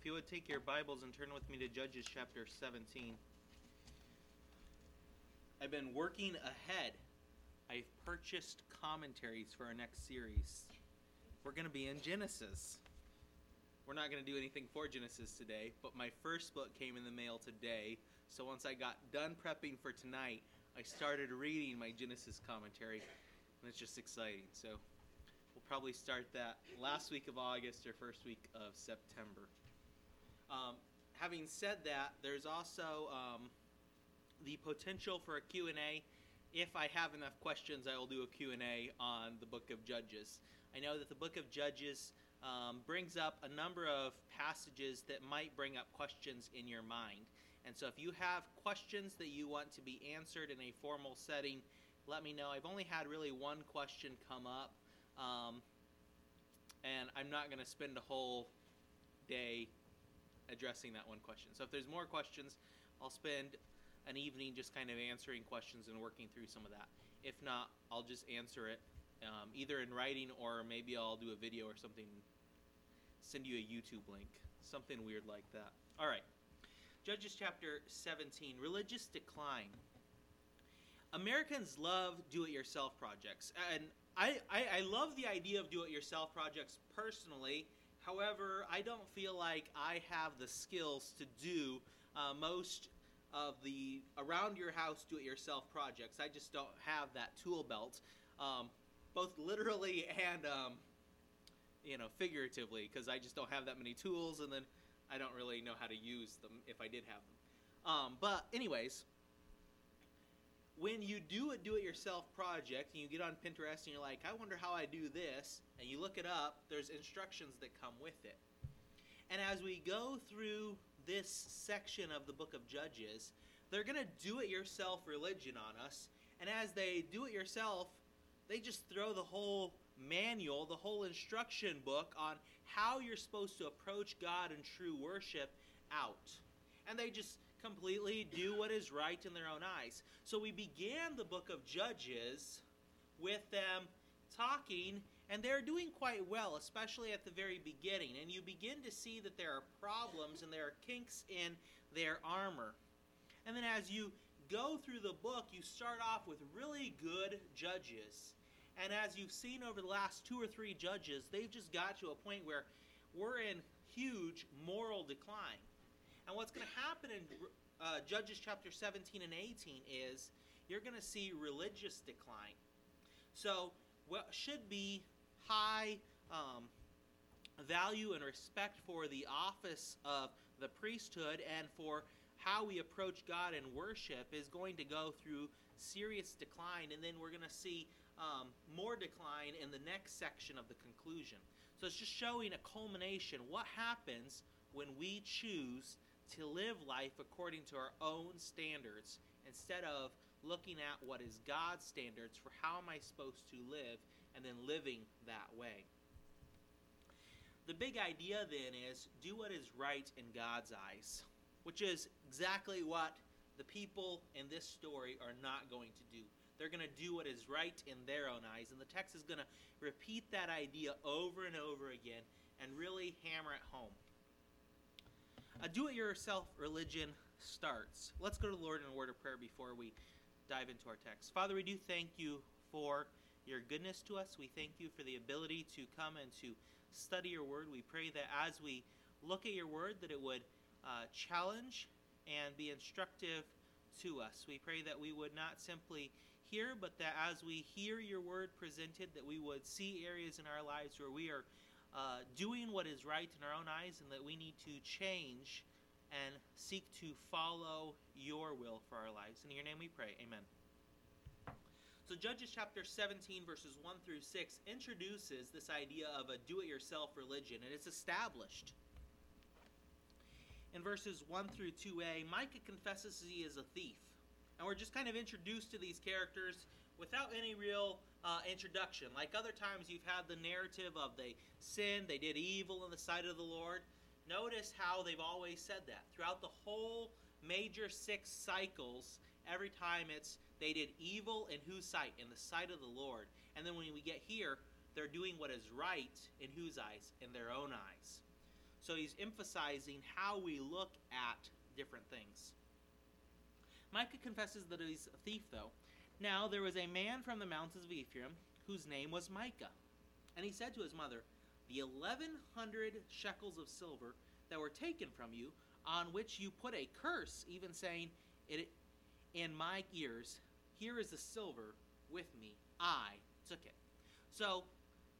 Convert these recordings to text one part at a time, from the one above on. If you would take your Bibles and turn with me to Judges chapter 17. I've been working ahead. I've purchased commentaries for our next series. We're going to be in Genesis. We're not going to do anything for Genesis today, but my first book came in the mail today. So once I got done prepping for tonight, I started reading my Genesis commentary, and it's just exciting. So we'll probably start that last week of August or first week of September. Having said that, there's also the potential for a Q&A. If I have enough questions, I will do a Q&A on the book of Judges. I know that the book of Judges brings up a number of passages that might bring up questions in your mind. And so if you have questions that you want to be answered in a formal setting, let me know. I've only had really one question come up, and I'm not going to spend a whole day addressing that one question. So if there's more questions, I'll spend an evening just kind of answering questions and working through some of that. If not, I'll just answer it either in writing, or maybe I'll do a video or something, send you a YouTube link, something weird like that. All right. Judges chapter 17, religious decline. Americans love do-it-yourself projects. And I love the idea of do-it-yourself projects personally. However, I don't feel like I have the skills to do most of the around-your-house do-it-yourself projects. I just don't have that tool belt, both literally and figuratively, because I just don't have that many tools, and then I don't really know how to use them if I did have them. But anyways, when you do a do-it-yourself project and you get on Pinterest and you're like, I wonder how I do this, and you look it up, there's instructions that come with it. And as we go through this section of the book of Judges, they're going to do-it-yourself religion on us. And as they do it yourself, they just throw the whole manual, the whole instruction book on how you're supposed to approach God and true worship out. And they just completely do what is right in their own eyes. So we began the book of Judges with them talking, and they're doing quite well, especially at the very beginning. And you begin to see that there are problems and there are kinks in their armor. And then as you go through the book, you start off with really good judges. And as you've seen over the last two or three judges, they've just got to a point where we're in huge moral decline. And what's going to happen in Judges chapter 17 and 18 is you're going to see religious decline. So what should be high value and respect for the office of the priesthood and for how we approach God and worship is going to go through serious decline, and then we're going to see more decline in the next section of the conclusion. So it's just showing a culmination. What happens when we choose to live life according to our own standards instead of looking at what is God's standards for how am I supposed to live and then living that way. The big idea then is do what is right in God's eyes, which is exactly what the people in this story are not going to do. They're going to do what is right in their own eyes. And the text is going to repeat that idea over and over again and really hammer it home. A do-it-yourself religion starts. Let's go to the Lord in a word of prayer before we dive into our text. Father, we do thank you for your goodness to us. We thank you for the ability to come and to study your word. We pray that as we look at your word that it would challenge and be instructive to us. We pray that we would not simply hear, but that as we hear your word presented, that we would see areas in our lives where we are doing what is right in our own eyes and that we need to change and seek to follow your will for our lives. In your name we pray. Amen. So Judges chapter 17 verses 1 through 6 introduces this idea of a do-it-yourself religion, and it's established. In verses 1 through 2a, Micah confesses he is a thief. And we're just kind of introduced to these characters without any real introduction. Like other times you've had the narrative of they sinned, they did evil in the sight of the Lord. Notice how they've always said that. Throughout the whole major six cycles, every time it's they did evil in whose sight? In the sight of the Lord. And then when we get here, they're doing what is right in whose eyes? In their own eyes. So he's emphasizing how we look at different things. Micah confesses that he's a thief, though. Now there was a man from the mountains of Ephraim whose name was Micah. And he said to his mother, the 1,100 shekels of silver that were taken from you, on which you put a curse, even saying it in my ears, here is the silver with me, I took it. So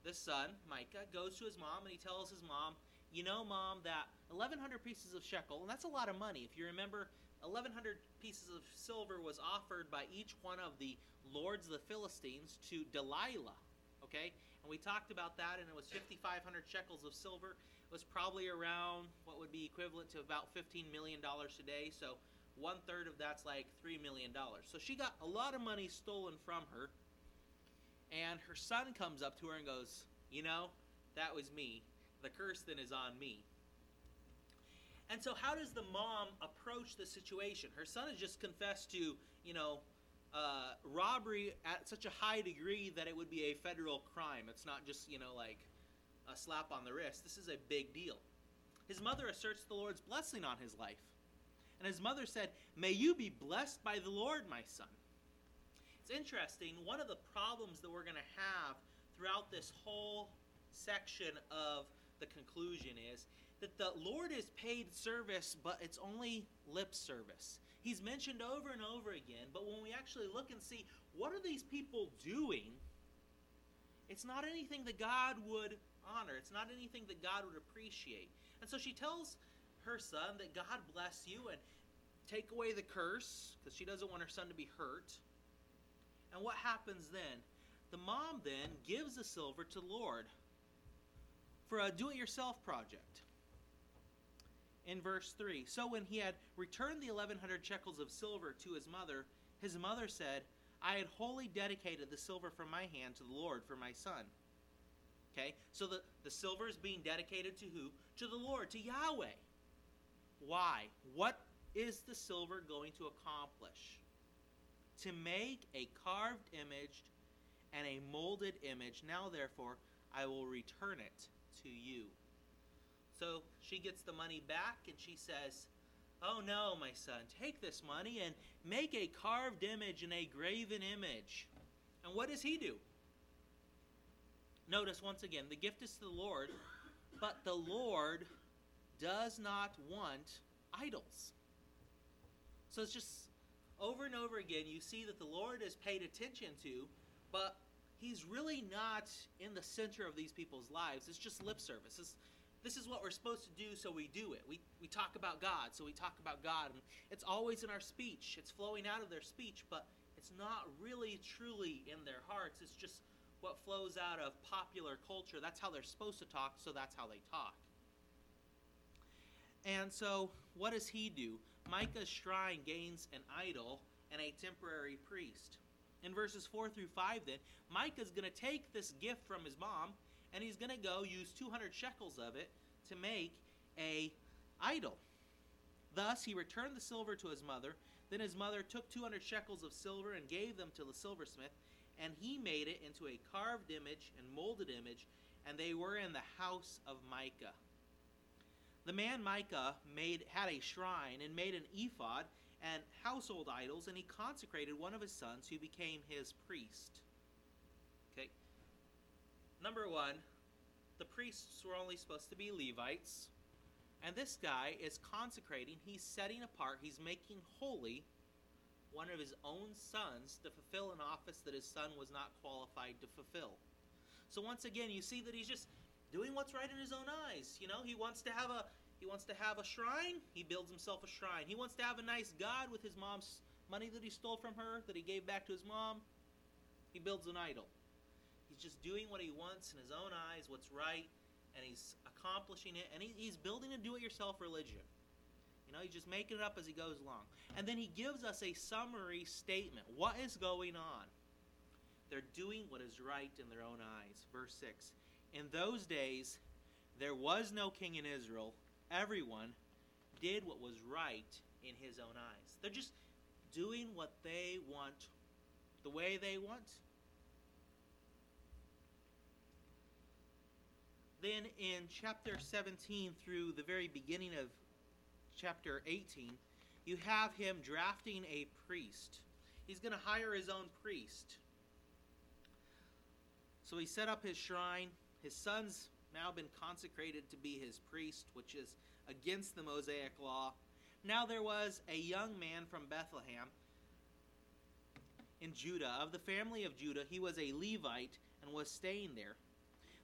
the son, Micah, goes to his mom and he tells his mom, you know, Mom, that 1,100 pieces of shekel, and that's a lot of money. If you remember, 1,100 pieces of silver was offered by each one of the lords of the Philistines to Delilah, okay? And we talked about that, and it was 5,500 shekels of silver. It was probably around what would be equivalent to about $15 million today, so one-third of that's like $3 million. So she got a lot of money stolen from her, and her son comes up to her and goes, you know, that was me. The curse then is on me. And so how does the mom approach the situation? Her son has just confessed to, you know, robbery at such a high degree that it would be a federal crime. It's not just, you know, like a slap on the wrist. This is a big deal. His mother asserts the Lord's blessing on his life. And his mother said, may you be blessed by the Lord, my son. It's interesting. One of the problems that we're going to have throughout this whole section of the conclusion is that the Lord is paid service, but it's only lip service. He's mentioned over and over again, but when we actually look and see, what are these people doing? It's not anything that God would honor. It's not anything that God would appreciate. And so she tells her son that God bless you and take away the curse, because she doesn't want her son to be hurt. And what happens then? The mom then gives the silver to the Lord for a do-it-yourself project. In verse 3, so when he had returned the 1,100 shekels of silver to his mother said, I had wholly dedicated the silver from my hand to the Lord for my son. Okay, so the silver is being dedicated to who? To the Lord, to Yahweh. Why? What is the silver going to accomplish? To make a carved image and a molded image. Now, therefore, I will return it to you. So she gets the money back and she says, oh no, my son, take this money and make a carved image and a graven image. And what does he do? Notice once again, the gift is to the Lord, but the Lord does not want idols. So it's just over and over again, you see that the Lord is paid attention to, but he's really not in the center of these people's lives. It's just lip service. This is what we're supposed to do, so we do it. We talk about God, so we talk about God. And it's always in our speech. It's flowing out of their speech, but it's not really truly in their hearts. It's just what flows out of popular culture. That's how they're supposed to talk, so that's how they talk. And so what does he do? Micah's shrine gains an idol and a temporary priest. In verses 4 through 5 then, Micah's going to take this gift from his mom, and he's going to go use 200 shekels of it to make a idol. Thus he returned the silver to his mother. Then his mother took 200 shekels of silver and gave them to the silversmith, and he made it into a carved image and molded image, and they were in the house of Micah. The man Micah had a shrine and made an ephod and household idols, and he consecrated one of his sons who became his priest. Okay. Number one, the priests were only supposed to be Levites, and this guy is consecrating, he's setting apart, he's making holy one of his own sons to fulfill an office that his son was not qualified to fulfill. So once again, you see that he's just doing what's right in his own eyes. You know, he wants to have a shrine. He builds himself a shrine. He wants to have a nice god with his mom's money that he stole from her, that he gave back to his mom. He builds an idol. He's just doing what he wants in his own eyes, what's right, and he's accomplishing it. And he's building a do-it-yourself religion. You know, he's just making it up as he goes along. And then he gives us a summary statement. What is going on? They're doing what is right in their own eyes. Verse 6. In those days, there was no king in Israel. Everyone did what was right in his own eyes. They're just doing what they want, the way they want. then in chapter 17 through the very beginning of chapter 18, you have him drafting a priest. He's going to hire his own priest. So he set up his shrine. His son's now been consecrated to be his priest, which is against the Mosaic law. Now there was a young man from Bethlehem in Judah, of the family of Judah. He was a Levite and was staying there.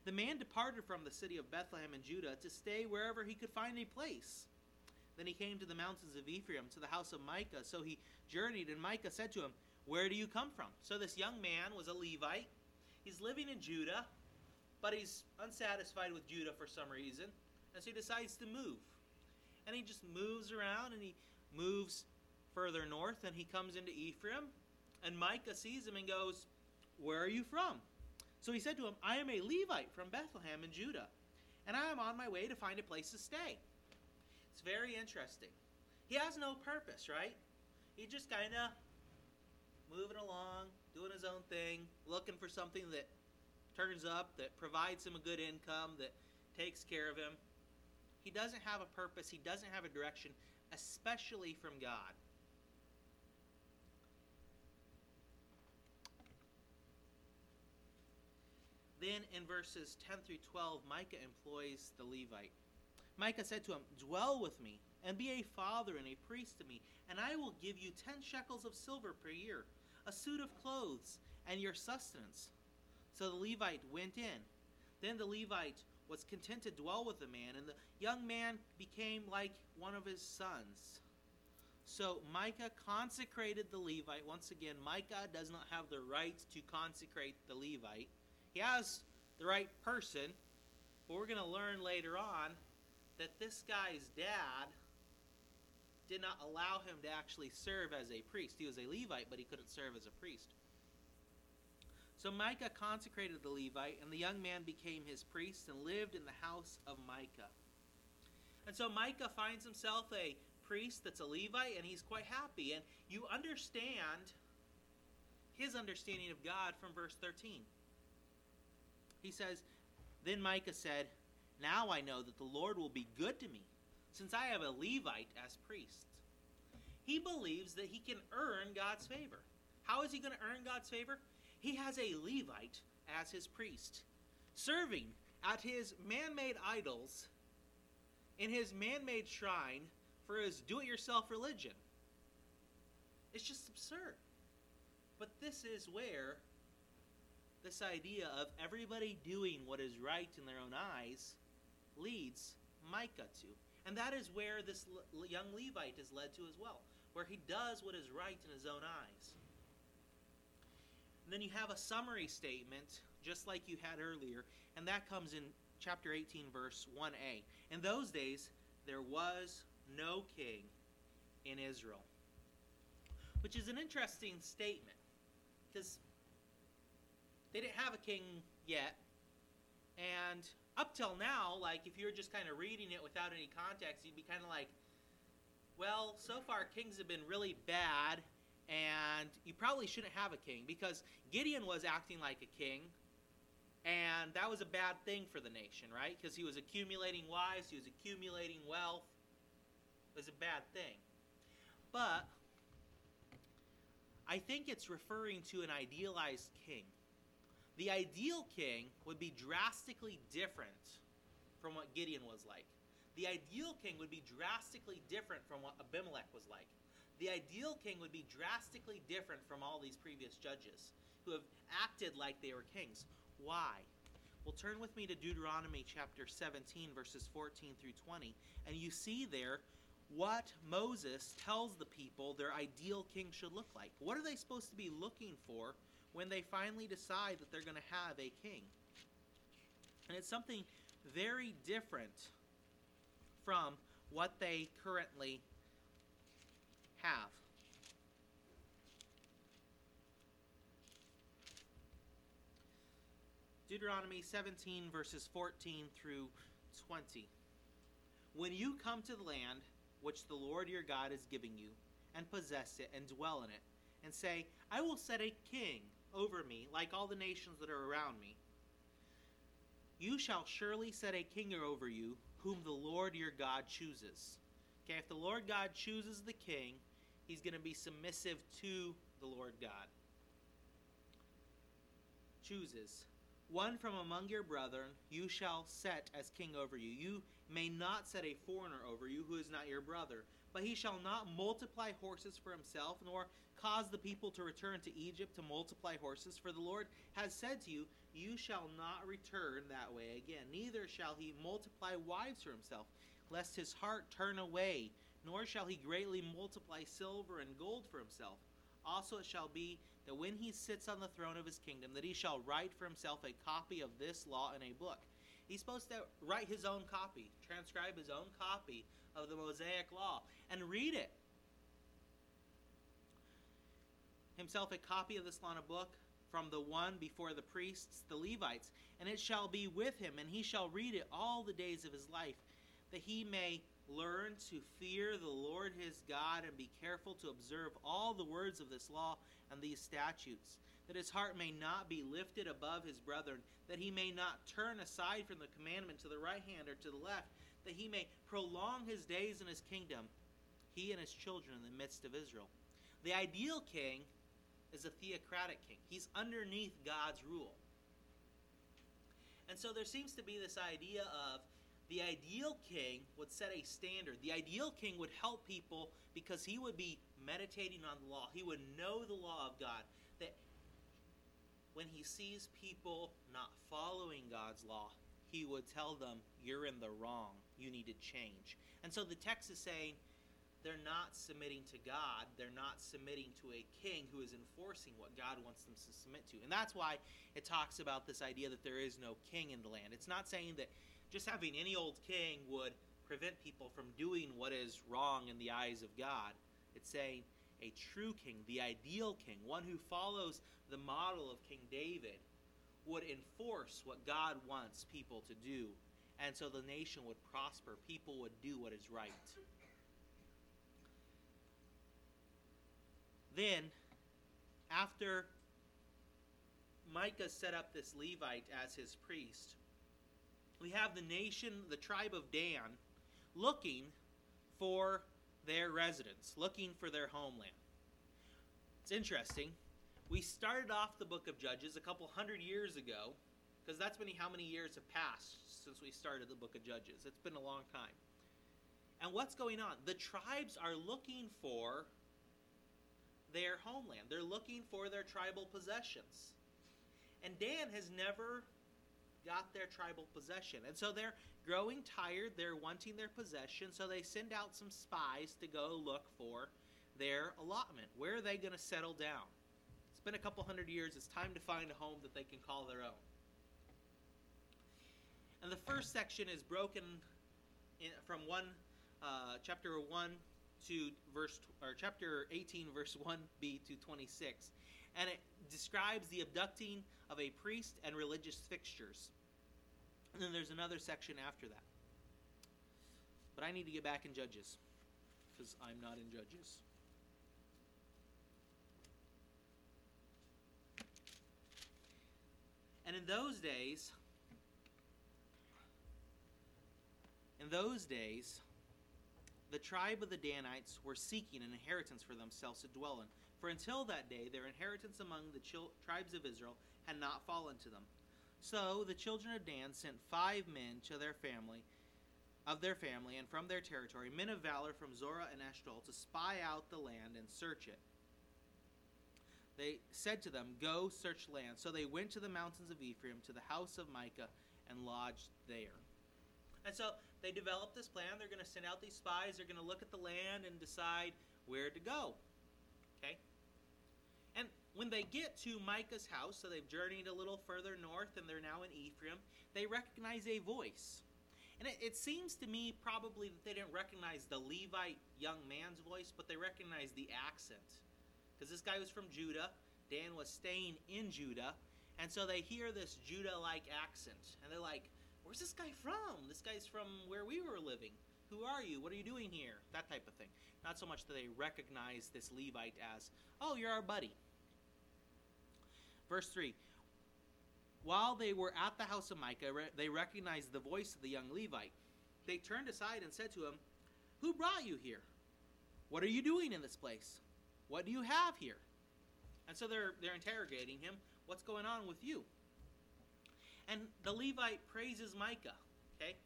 The man departed from the city of Bethlehem in Judah to stay wherever he could find a place. Then he came to the mountains of Ephraim, to the house of Micah. So he journeyed, and Micah said to him, "Where do you come from?" So this young man was a Levite. He's living in Judah, but he's unsatisfied with Judah for some reason. And so he decides to move. And he just moves around, and he moves further north, and he comes into Ephraim. And Micah sees him and goes, "Where are you from?" So he said to him, "I am a Levite from Bethlehem in Judah, and I am on my way to find a place to stay." It's very interesting. He has no purpose, right? He's just kind of moving along, doing his own thing, looking for something that turns up, that provides him a good income, that takes care of him. He doesn't have a purpose. He doesn't have a direction, especially from God. Then in verses 10 through 12, Micah employs the Levite. Micah said to him, "Dwell with me, and be a father and a priest to me, and I will give you 10 shekels of silver per year, a suit of clothes, and your sustenance." So the Levite went in. Then the Levite was content to dwell with the man, and the young man became like one of his sons. So Micah consecrated the Levite. Once again, Micah does not have the right to consecrate the Levite. He has the right person, but we're going to learn later on that this guy's dad did not allow him to actually serve as a priest. He was a Levite, but he couldn't serve as a priest. So Micah consecrated the Levite, and the young man became his priest and lived in the house of Micah. And so Micah finds himself a priest that's a Levite, and he's quite happy. And you understand his understanding of God from verse 13. He says, "Then Micah said, 'Now I know that the Lord will be good to me, since I have a Levite as priest.'" He believes that he can earn God's favor. How is he going to earn God's favor? He has a Levite as his priest, serving at his man-made idols in his man-made shrine for his do-it-yourself religion. It's just absurd. But this is where this idea of everybody doing what is right in their own eyes leads Micah to. And that is where this young Levite is led to as well, where he does what is right in his own eyes. And then you have a summary statement, just like you had earlier, and that comes in chapter 18, verse 1a. "In those days, there was no king in Israel," which is an interesting statement, because they didn't have a king yet, and up till now, like, if you were just kind of reading it without any context, you'd be kind of like, well, so far kings have been really bad, and you probably shouldn't have a king, because Gideon was acting like a king, and that was a bad thing for the nation, right? Because he was accumulating wives, he was accumulating wealth. It was a bad thing. But I think it's referring to an idealized king. The ideal king would be drastically different from what Gideon was like. The ideal king would be drastically different from what Abimelech was like. The ideal king would be drastically different from all these previous judges who have acted like they were kings. Why? Well, turn with me to Deuteronomy chapter 17, verses 14 through 20, and you see there what Moses tells the people their ideal king should look like. What are they supposed to be looking for when they finally decide that they're going to have a king? And it's something very different from what they currently have. Deuteronomy 17, verses 14 through 20. "When you come to the land which the Lord your God is giving you, and possess it and dwell in it, and say, 'I will set a king over me, like all the nations that are around me,' You shall surely set a king over you, whom the Lord your God chooses. Okay, if the Lord God chooses the king, he's going to be submissive to the Lord God. Chooses. One from among your brethren you shall set as king over you. You may not set a foreigner over you who is not your brother, but he shall not multiply horses for himself, nor cause the people to return to Egypt to multiply horses, for the Lord has said to you, you shall not return that way again. Neither shall he multiply wives for himself, lest his heart turn away, nor shall he greatly multiply silver and gold for himself. Also it shall be that when he sits on the throne of his kingdom, that he shall write for himself a copy of this law in a book. He's supposed to write his own copy, transcribe his own copy of the Mosaic law, and read it. Himself a copy of this law in a book from the one before the priests, the Levites, and it shall be with him, and he shall read it all the days of his life, that he may learn to fear the Lord his God and be careful to observe all the words of this law and these statutes, that his heart may not be lifted above his brethren, that he may not turn aside from the commandment to the right hand or to the left, that he may prolong his days in his kingdom, he and his children in the midst of Israel. The ideal king is a theocratic king. He's underneath God's rule. And so there seems to be this idea of the ideal king would set a standard. The ideal king would help people because he would be meditating on the law. He would know the law of God. That when he sees people not following God's law, he would tell them, you're in the wrong. You need to change. And so the text is saying they're not submitting to God. They're not submitting to a king who is enforcing what God wants them to submit to. And that's why it talks about this idea that there is no king in the land. It's not saying that just having any old king would prevent people from doing what is wrong in the eyes of God. It's saying a true king, the ideal king, one who follows the model of King David, would enforce what God wants people to do. And so the nation would prosper. People would do what is right. Then, after Micah set up this Levite as his priest, we have the nation, the tribe of Dan, looking for their residence, looking for their homeland. It's interesting. We started off the book of Judges a couple hundred years ago, because that's been how many years have passed since we started the book of Judges. It's been a long time. And what's going on? The tribes are looking for their homeland. They're looking for their tribal possessions. And Dan has never got their tribal possession. And so they're growing tired. They're wanting their possession. So they send out some spies to go look for their allotment. Where are they going to settle down? It's been a couple hundred years. It's time to find a home that they can call their own. And the first section is broken in, from chapter 18, verse 1b to 26. And it describes the abducting of a priest and religious fixtures. And then there's another section after that. But I need to get back in Judges, because I'm not in Judges. And in those days, the tribe of the Danites were seeking an inheritance for themselves to dwell in. For until that day, their inheritance among the tribes of Israel had not fallen to them. So the children of Dan sent 5 men to their family and from their territory, men of valor from Zorah and Eshtaol, to spy out the land and search it. They said to them, "Go search land." So they went to the mountains of Ephraim, to the house of Micah, and lodged there. And so they developed this plan. They're going to send out these spies. They're going to look at the land and decide where to go. Okay? And when they get to Micah's house, so they've journeyed a little further north and they're now in Ephraim, they recognize a voice. And it seems to me probably that they didn't recognize the Levite young man's voice, but they recognized the accent. Because this guy was from Judah. Dan was staying in Judah. And so they hear this Judah-like accent. And they're like, where's this guy from? This guy's from where we were living. Who are you? What are you doing here? That type of thing. Not so much that they recognize this Levite as, oh, you're our buddy. Verse 3. While they were at the house of Micah, they recognized the voice of the young Levite. They turned aside and said to him, "Who brought you here? What are you doing in this place? What do you have here?" And so they're interrogating him. What's going on with you? And the Levite praises Micah. Okay,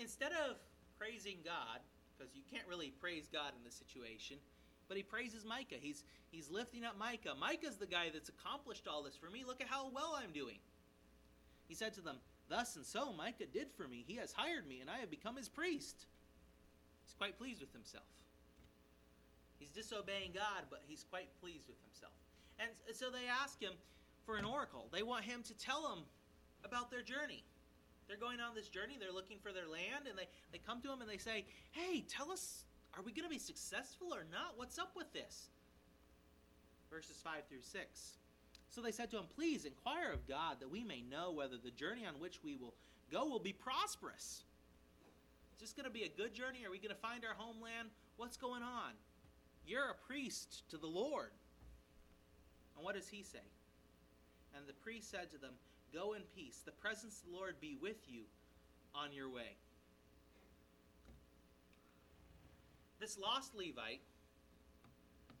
instead of praising God, because you can't really praise God in this situation, but he praises Micah. He's lifting up Micah. Micah's the guy that's accomplished all this for me. Look at how well I'm doing. He said to them, "Thus and so Micah did for me. He has hired me, and I have become his priest." He's quite pleased with himself. He's disobeying God, but he's quite pleased with himself. And so they ask him for an oracle. They want him to tell them about their journey. They're going on this journey. They're looking for their land, and they come to him and they say, "Hey, tell us, are we going to be successful or not? What's up with this?" Verses 5 through 6. So they said to him, "Please inquire of God that we may know whether the journey on which we will go will be prosperous. Is this going to be a good journey? Are we going to find our homeland? What's going on? You're a priest to the Lord." And what does he say? And the priest said to them, "Go in peace. The presence of the Lord be with you on your way." This lost Levite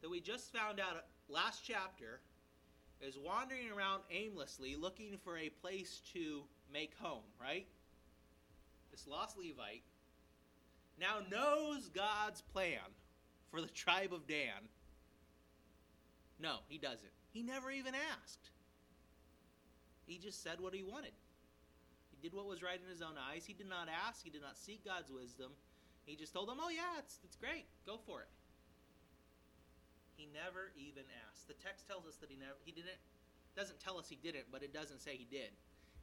that we just found out last chapter is wandering around aimlessly looking for a place to make home, right? This lost Levite now knows God's plan for the tribe of Dan. No, he doesn't. He never even asked. He just said what he wanted. He did what was right in his own eyes. He did not ask. He did not seek God's wisdom. He just told them, "Oh yeah, it's great. Go for it." He never even asked. The text tells us that doesn't tell us he didn't, but it doesn't say he did.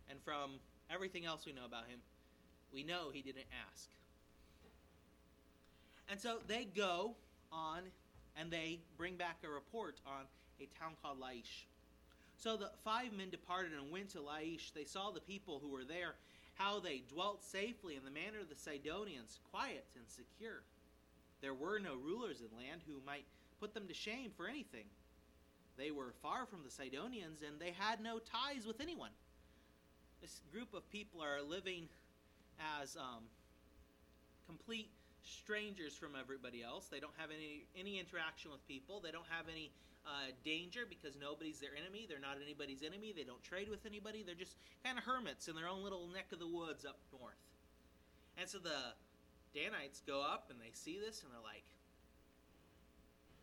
And from everything else we know about him, we know he didn't ask. And so they go on and they bring back a report on a town called Laish. So the five men departed and went to Laish. They saw the people who were there, how they dwelt safely in the manner of the Sidonians, quiet and secure. There were no rulers in the land who might put them to shame for anything. They were far from the Sidonians, and they had no ties with anyone. This group of people are living as complete strangers from everybody else. They don't have any interaction with people. They don't have any danger because nobody's their enemy. They're not anybody's enemy. They don't trade with anybody. They're just kind of hermits in their own little neck of the woods up north. And so the Danites go up and they see this and they're like,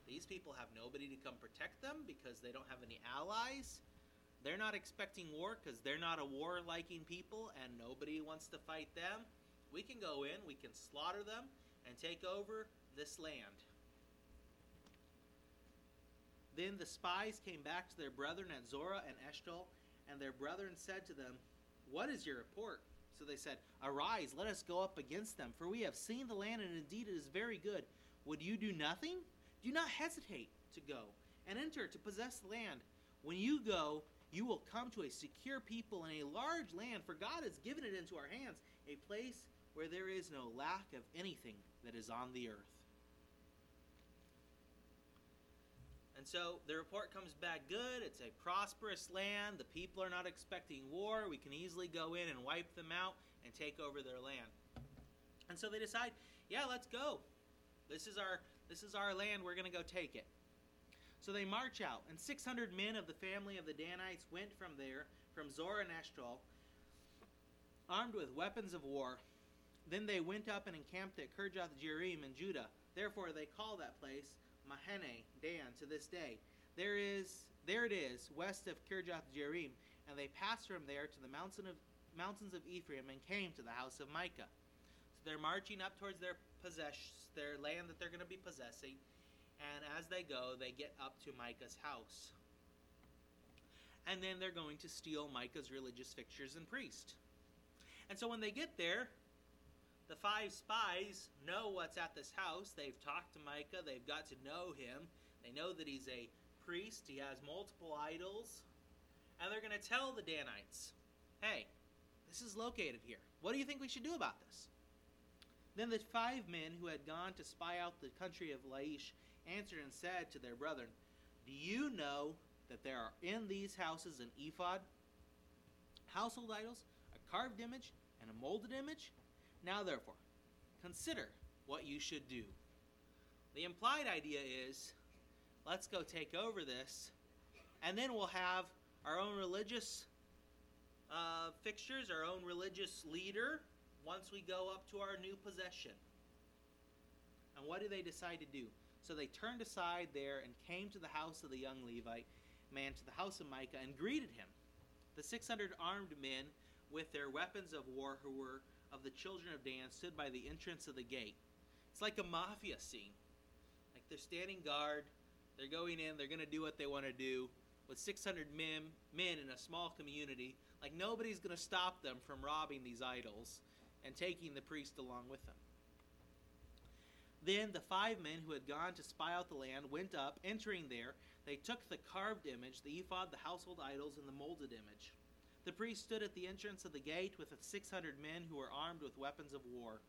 "These people have nobody to come protect them because they don't have any allies. They're not expecting war because they're not a war-liking people and nobody wants to fight them. We can go in, we can slaughter them, and take over this land." Then the spies came back to their brethren at Zorah and Eshtaol, and their brethren said to them, "What is your report?" So they said, "Arise, let us go up against them, for we have seen the land, and indeed it is very good. Would you do nothing? Do not hesitate to go and enter to possess the land. When you go, you will come to a secure people and a large land, for God has given it into our hands, a place where there is no lack of anything that is on the earth." And so the report comes back good. It's a prosperous land. The people are not expecting war. We can easily go in and wipe them out and take over their land. And so they decide, yeah, let's go. This is our land. We're going to go take it. So they march out, and 600 men of the family of the Danites went from there, from Zorah and Eshtaol, armed with weapons of war. Then they went up and encamped at Kirjath-Jearim in Judah. Therefore they call that place Mahene, Dan, to this day. There it is, west of Kirjath-Jearim. And they passed from there to the mountains of Ephraim and came to the house of Micah. So they're marching up towards their land that they're going to be possessing. And as they go, they get up to Micah's house. And then they're going to steal Micah's religious fixtures and priest. And so when they get there, the five spies know what's at this house. They've talked to Micah. They've got to know him. They know that he's a priest. He has multiple idols. And they're going to tell the Danites, "Hey, this is located here. What do you think we should do about this?" Then the five men who had gone to spy out the country of Laish answered and said to their brethren, "Do you know that there are in these houses an ephod household idols, a carved image, and a molded image? Now therefore, consider what you should do. The implied idea is, let's go take over this, and then we'll have our own religious fixtures, our own religious leader, once we go up to our new possession. And what do they decide to do? So they turned aside there and came to the house of the young Levite man, to the house of Micah, and greeted him. The 600 armed men with their weapons of war, who were of the children of Dan, stood by the entrance of the gate. It's like a mafia scene. Like they're standing guard, they're going in, they're going to do what they want to do with 600 men in a small community. Like nobody's going to stop them from robbing these idols and taking the priest along with them. Then the 5 men who had gone to spy out the land went up. Entering there, they took the carved image, the ephod, the household idols, and the molded image. The priest stood at the entrance of the gate with the 600 men who were armed with weapons of war.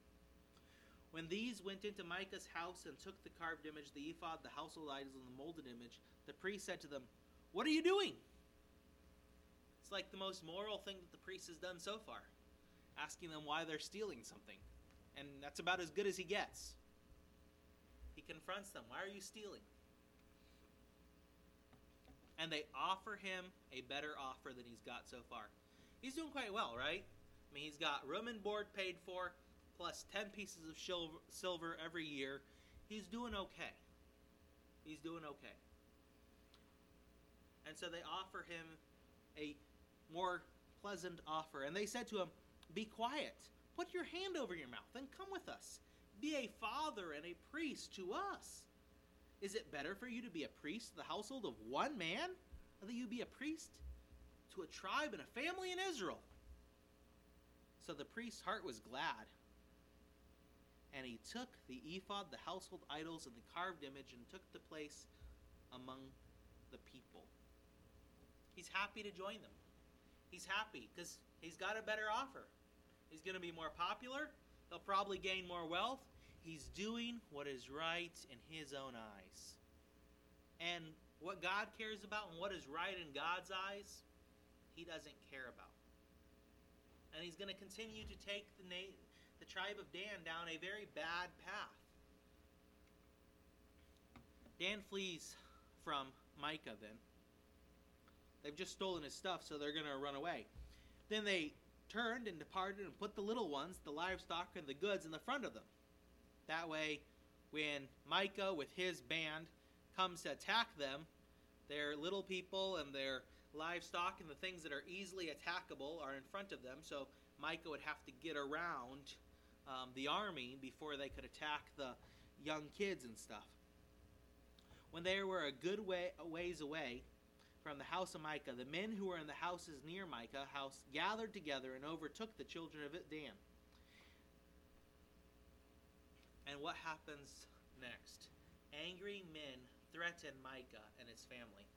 When these went into Micah's house and took the carved image, the ephod, the household idols, and the molded image, the priest said to them, "What are you doing?" It's like the most moral thing that the priest has done so far, asking them why they're stealing something. And that's about as good as he gets. He confronts them, "Why are you stealing?" And they offer him a better offer than he's got so far. He's doing quite well, right? I mean, he's got room and board paid for, plus 10 pieces of silver every year. He's doing okay. He's doing okay. And so they offer him a more pleasant offer. And they said to him, "Be quiet. Put your hand over your mouth and come with us. Be a father and a priest to us. Is it better for you to be a priest to the household of one man, or that you be a priest to a tribe and a family in Israel?" So the priest's heart was glad, and he took the ephod, the household idols, and the carved image, and took the place among the people. He's happy to join them. He's happy because he's got a better offer. He's going to be more popular. He'll probably gain more wealth. He's doing what is right in his own eyes. And what God cares about and what is right in God's eyes, he doesn't care about. And he's going to continue to take the tribe of Dan down a very bad path. Dan flees from Micah then. They've just stolen his stuff, so they're going to run away. Then they turned and departed and put the little ones, the livestock, and the goods in the front of them. That way, when Micah with his band comes to attack them, their little people and their livestock and the things that are easily attackable are in front of them. So Micah would have to get around the army before they could attack the young kids and stuff. When they were a ways away from the house of Micah, the men who were in the houses near Micah's house gathered together and overtook the children of Dan. And what happens next? Angry men threaten Micah and his family.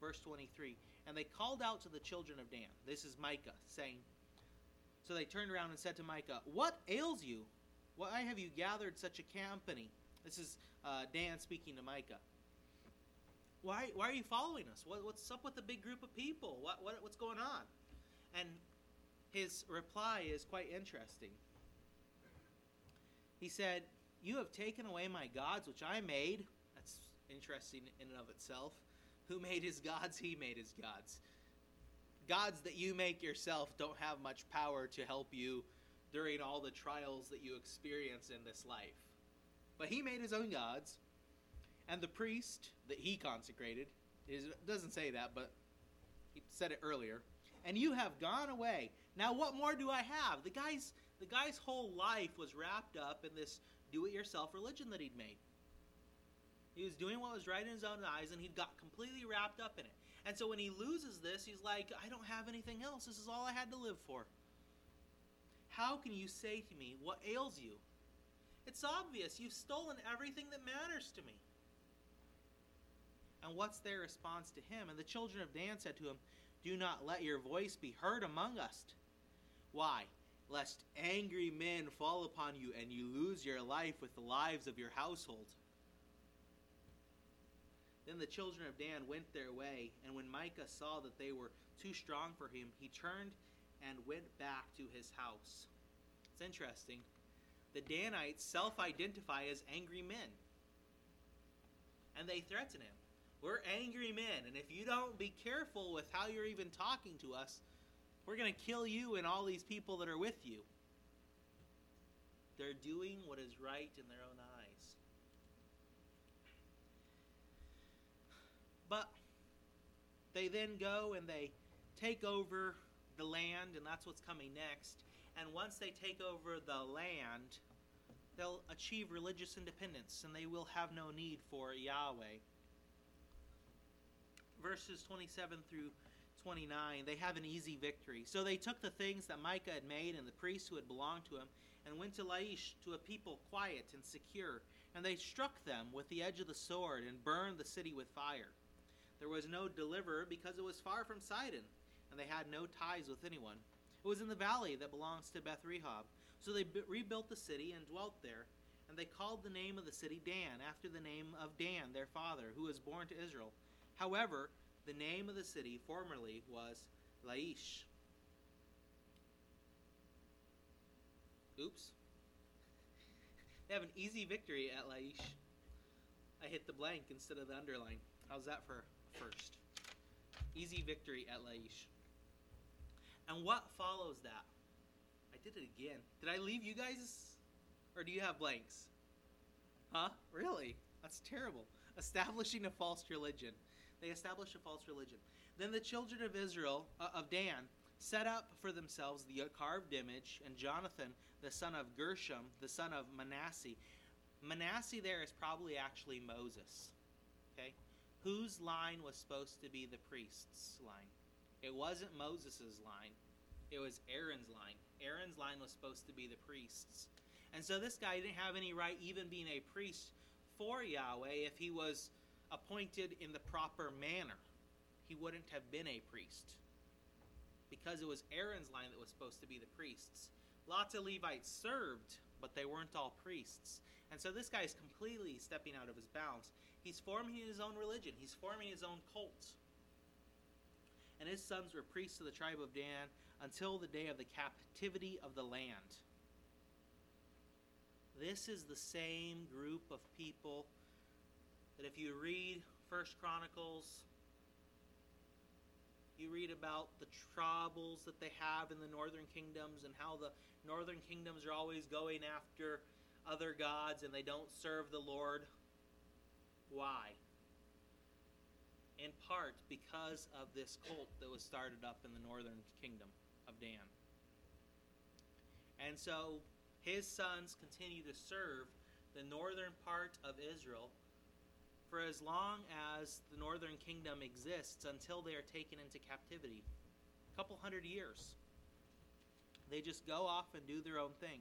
Verse 23, "And they called out to the children of Dan." This is Micah saying, so they turned around and said to Micah, "What ails you? Why have you gathered such a company?" This is Dan speaking to Micah. Why are you following us? What's up with the big group of people? What's going on?" And his reply is quite interesting. He said, "You have taken away my gods, which I made." That's interesting in and of itself. Who made his gods? He made his gods. Gods that you make yourself don't have much power to help you during all the trials that you experience in this life. But he made his own gods. And the priest that he consecrated, it doesn't say that, but he said it earlier. "And you have gone away. Now what more do I have?" The guy's whole life was wrapped up in this do-it-yourself religion that he'd made. He was doing what was right in his own eyes, and he got completely wrapped up in it. And so when he loses this, he's like, "I don't have anything else. This is all I had to live for. How can you say to me, 'What ails you?' It's obvious. You've stolen everything that matters to me." And what's their response to him? "And the children of Dan said to him, 'Do not let your voice be heard among us.' Why? Lest angry men fall upon you and you lose your life with the lives of your household." Then the children of Dan went their way, and when Micah saw that they were too strong for him, he turned and went back to his house. It's interesting. The Danites self-identify as angry men, and they threaten him. We're angry men, and if you don't be careful with how you're even talking to us, we're going to kill you and all these people that are with you. They're doing what is right in their own eyes. But they then go and they take over the land, and that's what's coming next. And once they take over the land, they'll achieve religious independence, and they will have no need for Yahweh. Verses 27 through 29, they have an easy victory. So they took the things that Micah had made and the priests who had belonged to him, and went to Laish, to a people quiet and secure. And they struck them with the edge of the sword and burned the city with fire. There was no deliverer because it was far from Sidon, and they had no ties with anyone. It was in the valley that belongs to Beth Rehob. So they rebuilt the city and dwelt there. And they called the name of the city Dan, after the name of Dan, their father, who was born to Israel. However, the name of the city formerly was Laish. Oops. They have an easy victory at Laish. I hit the blank instead of the underline. How's that for first? Easy victory at Laish. And what follows that? I did it again. Did I leave you guys? Or do you have blanks? Huh? Really? That's terrible. Establishing a false religion. They established a false religion. Then the children of Israel, of Dan, set up for themselves the carved image, and Jonathan, the son of Gershom, the son of Manasseh. Manasseh there is probably actually Moses. Okay? Whose line was supposed to be the priest's line? It wasn't Moses' line. It was Aaron's line. Aaron's line was supposed to be the priest's. And so this guy didn't have any right even being a priest for Yahweh if he was appointed in the proper manner. He wouldn't have been a priest, because it was Aaron's line that was supposed to be the priests. Lots of Levites served, but they weren't all priests. And so this guy is completely stepping out of his bounds. He's forming his own religion. He's forming his own cult. And his sons were priests of the tribe of Dan until the day of the captivity of the land. This is the same group of people that if you read First Chronicles, you read about the troubles that they have in the northern kingdoms, and how the northern kingdoms are always going after other gods and they don't serve the Lord. Why? In part because of this cult that was started up in the northern kingdom of Dan. And so his sons continue to serve the northern part of Israel for as long as the northern kingdom exists, until they are taken into captivity. A couple hundred years. They just go off and do their own thing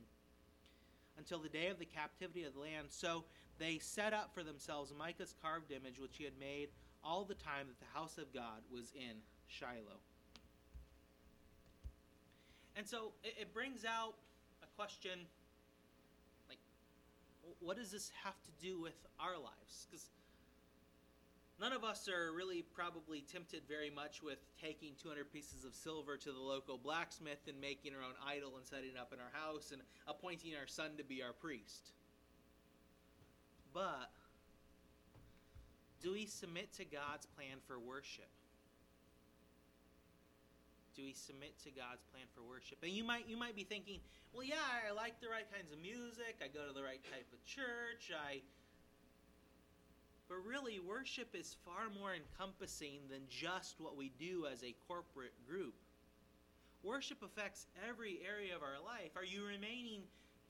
until the day of the captivity of the land. So they set up for themselves Micah's carved image, which he had made all the time that the house of God was in Shiloh. And so it brings out a question, like, what does this have to do with our lives? Because none of us are really probably tempted very much with taking 200 pieces of silver to the local blacksmith and making our own idol and setting it up in our house and appointing our son to be our priest. But do we submit to God's plan for worship? Do we submit to God's plan for worship? And you might be thinking, well, yeah, I like the right kinds of music. I go to the right type of church. But really, worship is far more encompassing than just what we do as a corporate group. Worship affects every area of our life. Are you remaining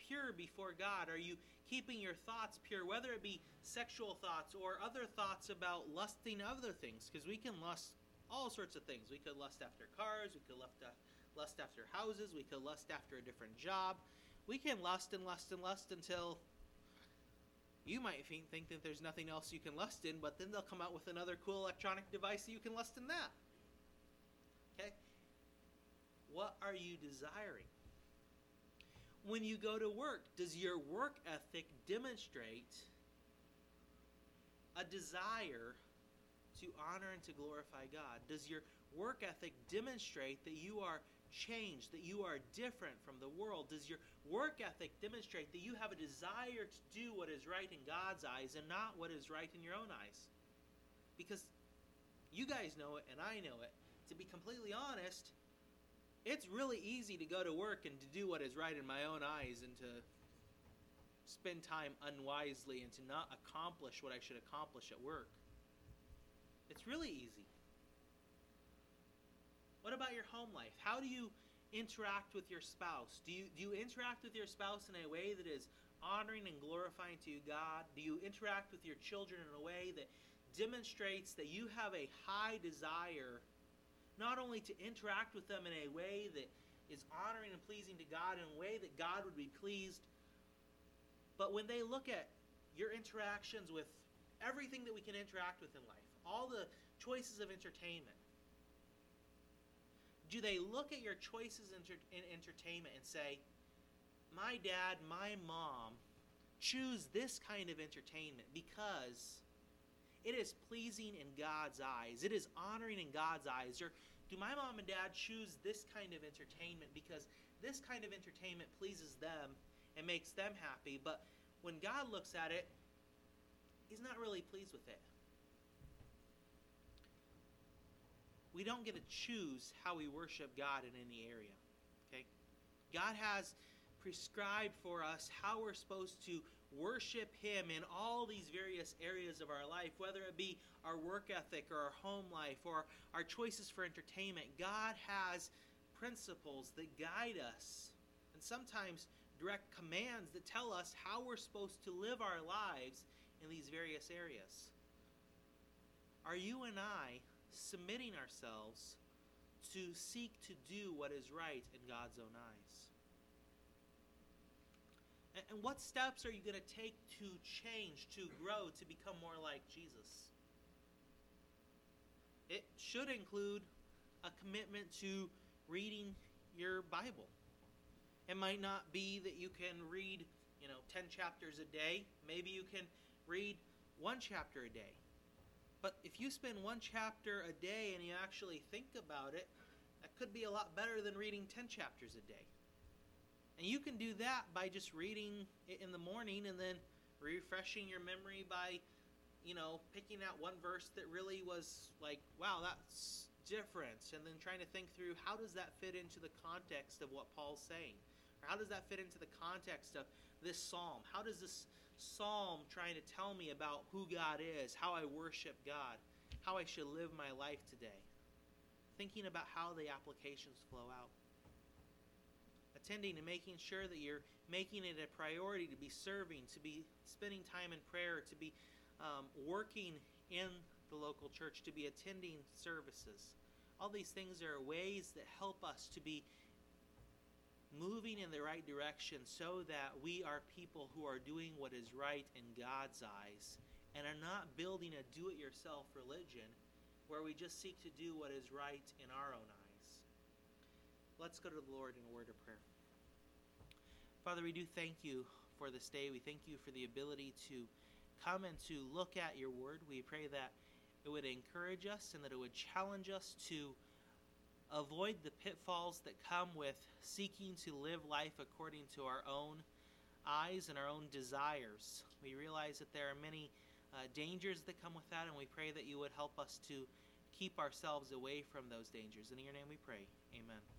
pure before God? Are you keeping your thoughts pure, whether it be sexual thoughts or other thoughts about lusting other things? Because we can lust all sorts of things. We could lust after cars. We could lust after houses. We could lust after a different job. We can lust and lust and lust until... you might think that there's nothing else you can lust in, but then they'll come out with another cool electronic device that you can lust in that. Okay? What are you desiring? When you go to work, does your work ethic demonstrate a desire to honor and to glorify God? Does your work ethic demonstrate that you are changed, that you are different from the world? Does your work ethic demonstrate that you have a desire to do what is right in God's eyes and not what is right in your own eyes? Because you guys know it and I know it. To be completely honest, it's really easy to go to work and to do what is right in my own eyes and to spend time unwisely and to not accomplish what I should accomplish at work. It's really easy. What about your home life? How do you interact with your spouse? Do you interact with your spouse in a way that is honoring and glorifying to God? Do you interact with your children in a way that demonstrates that you have a high desire not only to interact with them in a way that is honoring and pleasing to God, in a way that God would be pleased, but when they look at your interactions with everything that we can interact with in life, all the choices of entertainment, do they look at your choices in entertainment and say, my dad, my mom, choose this kind of entertainment because it is pleasing in God's eyes, it is honoring in God's eyes? Or do my mom and dad choose this kind of entertainment because this kind of entertainment pleases them and makes them happy, but when God looks at it, he's not really pleased with it? We don't get to choose how we worship God in any area. Okay? God has prescribed for us how we're supposed to worship him in all these various areas of our life, whether it be our work ethic or our home life or our choices for entertainment. God has principles that guide us, and sometimes direct commands that tell us how we're supposed to live our lives in these various areas. Are you and I submitting ourselves to seek to do what is right in God's own eyes? And what steps are you going to take to change, to grow, to become more like Jesus? It should include a commitment to reading your Bible. It might not be that you can read, 10 chapters a day. Maybe you can read one chapter a day. But if you spend one chapter a day and you actually think about it, that could be a lot better than reading 10 chapters a day. And you can do that by just reading it in the morning and then refreshing your memory by, picking out one verse that really was like, wow, that's different. And then trying to think through, how does that fit into the context of what Paul's saying? How does that fit into the context of this psalm? How does this psalm trying to tell me about who God is, how I worship God, how I should live my life today? Thinking about how the applications flow out. Attending and making sure that you're making it a priority to be serving, to be spending time in prayer, to be working in the local church, to be attending services. All these things are ways that help us to be moving in the right direction so that we are people who are doing what is right in God's eyes and are not building a do-it-yourself religion where we just seek to do what is right in our own eyes. Let's go to the Lord in a word of prayer. Father, we do thank you for this day. We thank you for the ability to come and to look at your word. We pray that it would encourage us and that it would challenge us to avoid the pitfalls that come with seeking to live life according to our own eyes and our own desires. We realize that there are many dangers that come with that, and we pray that you would help us to keep ourselves away from those dangers. In your name we pray. Amen.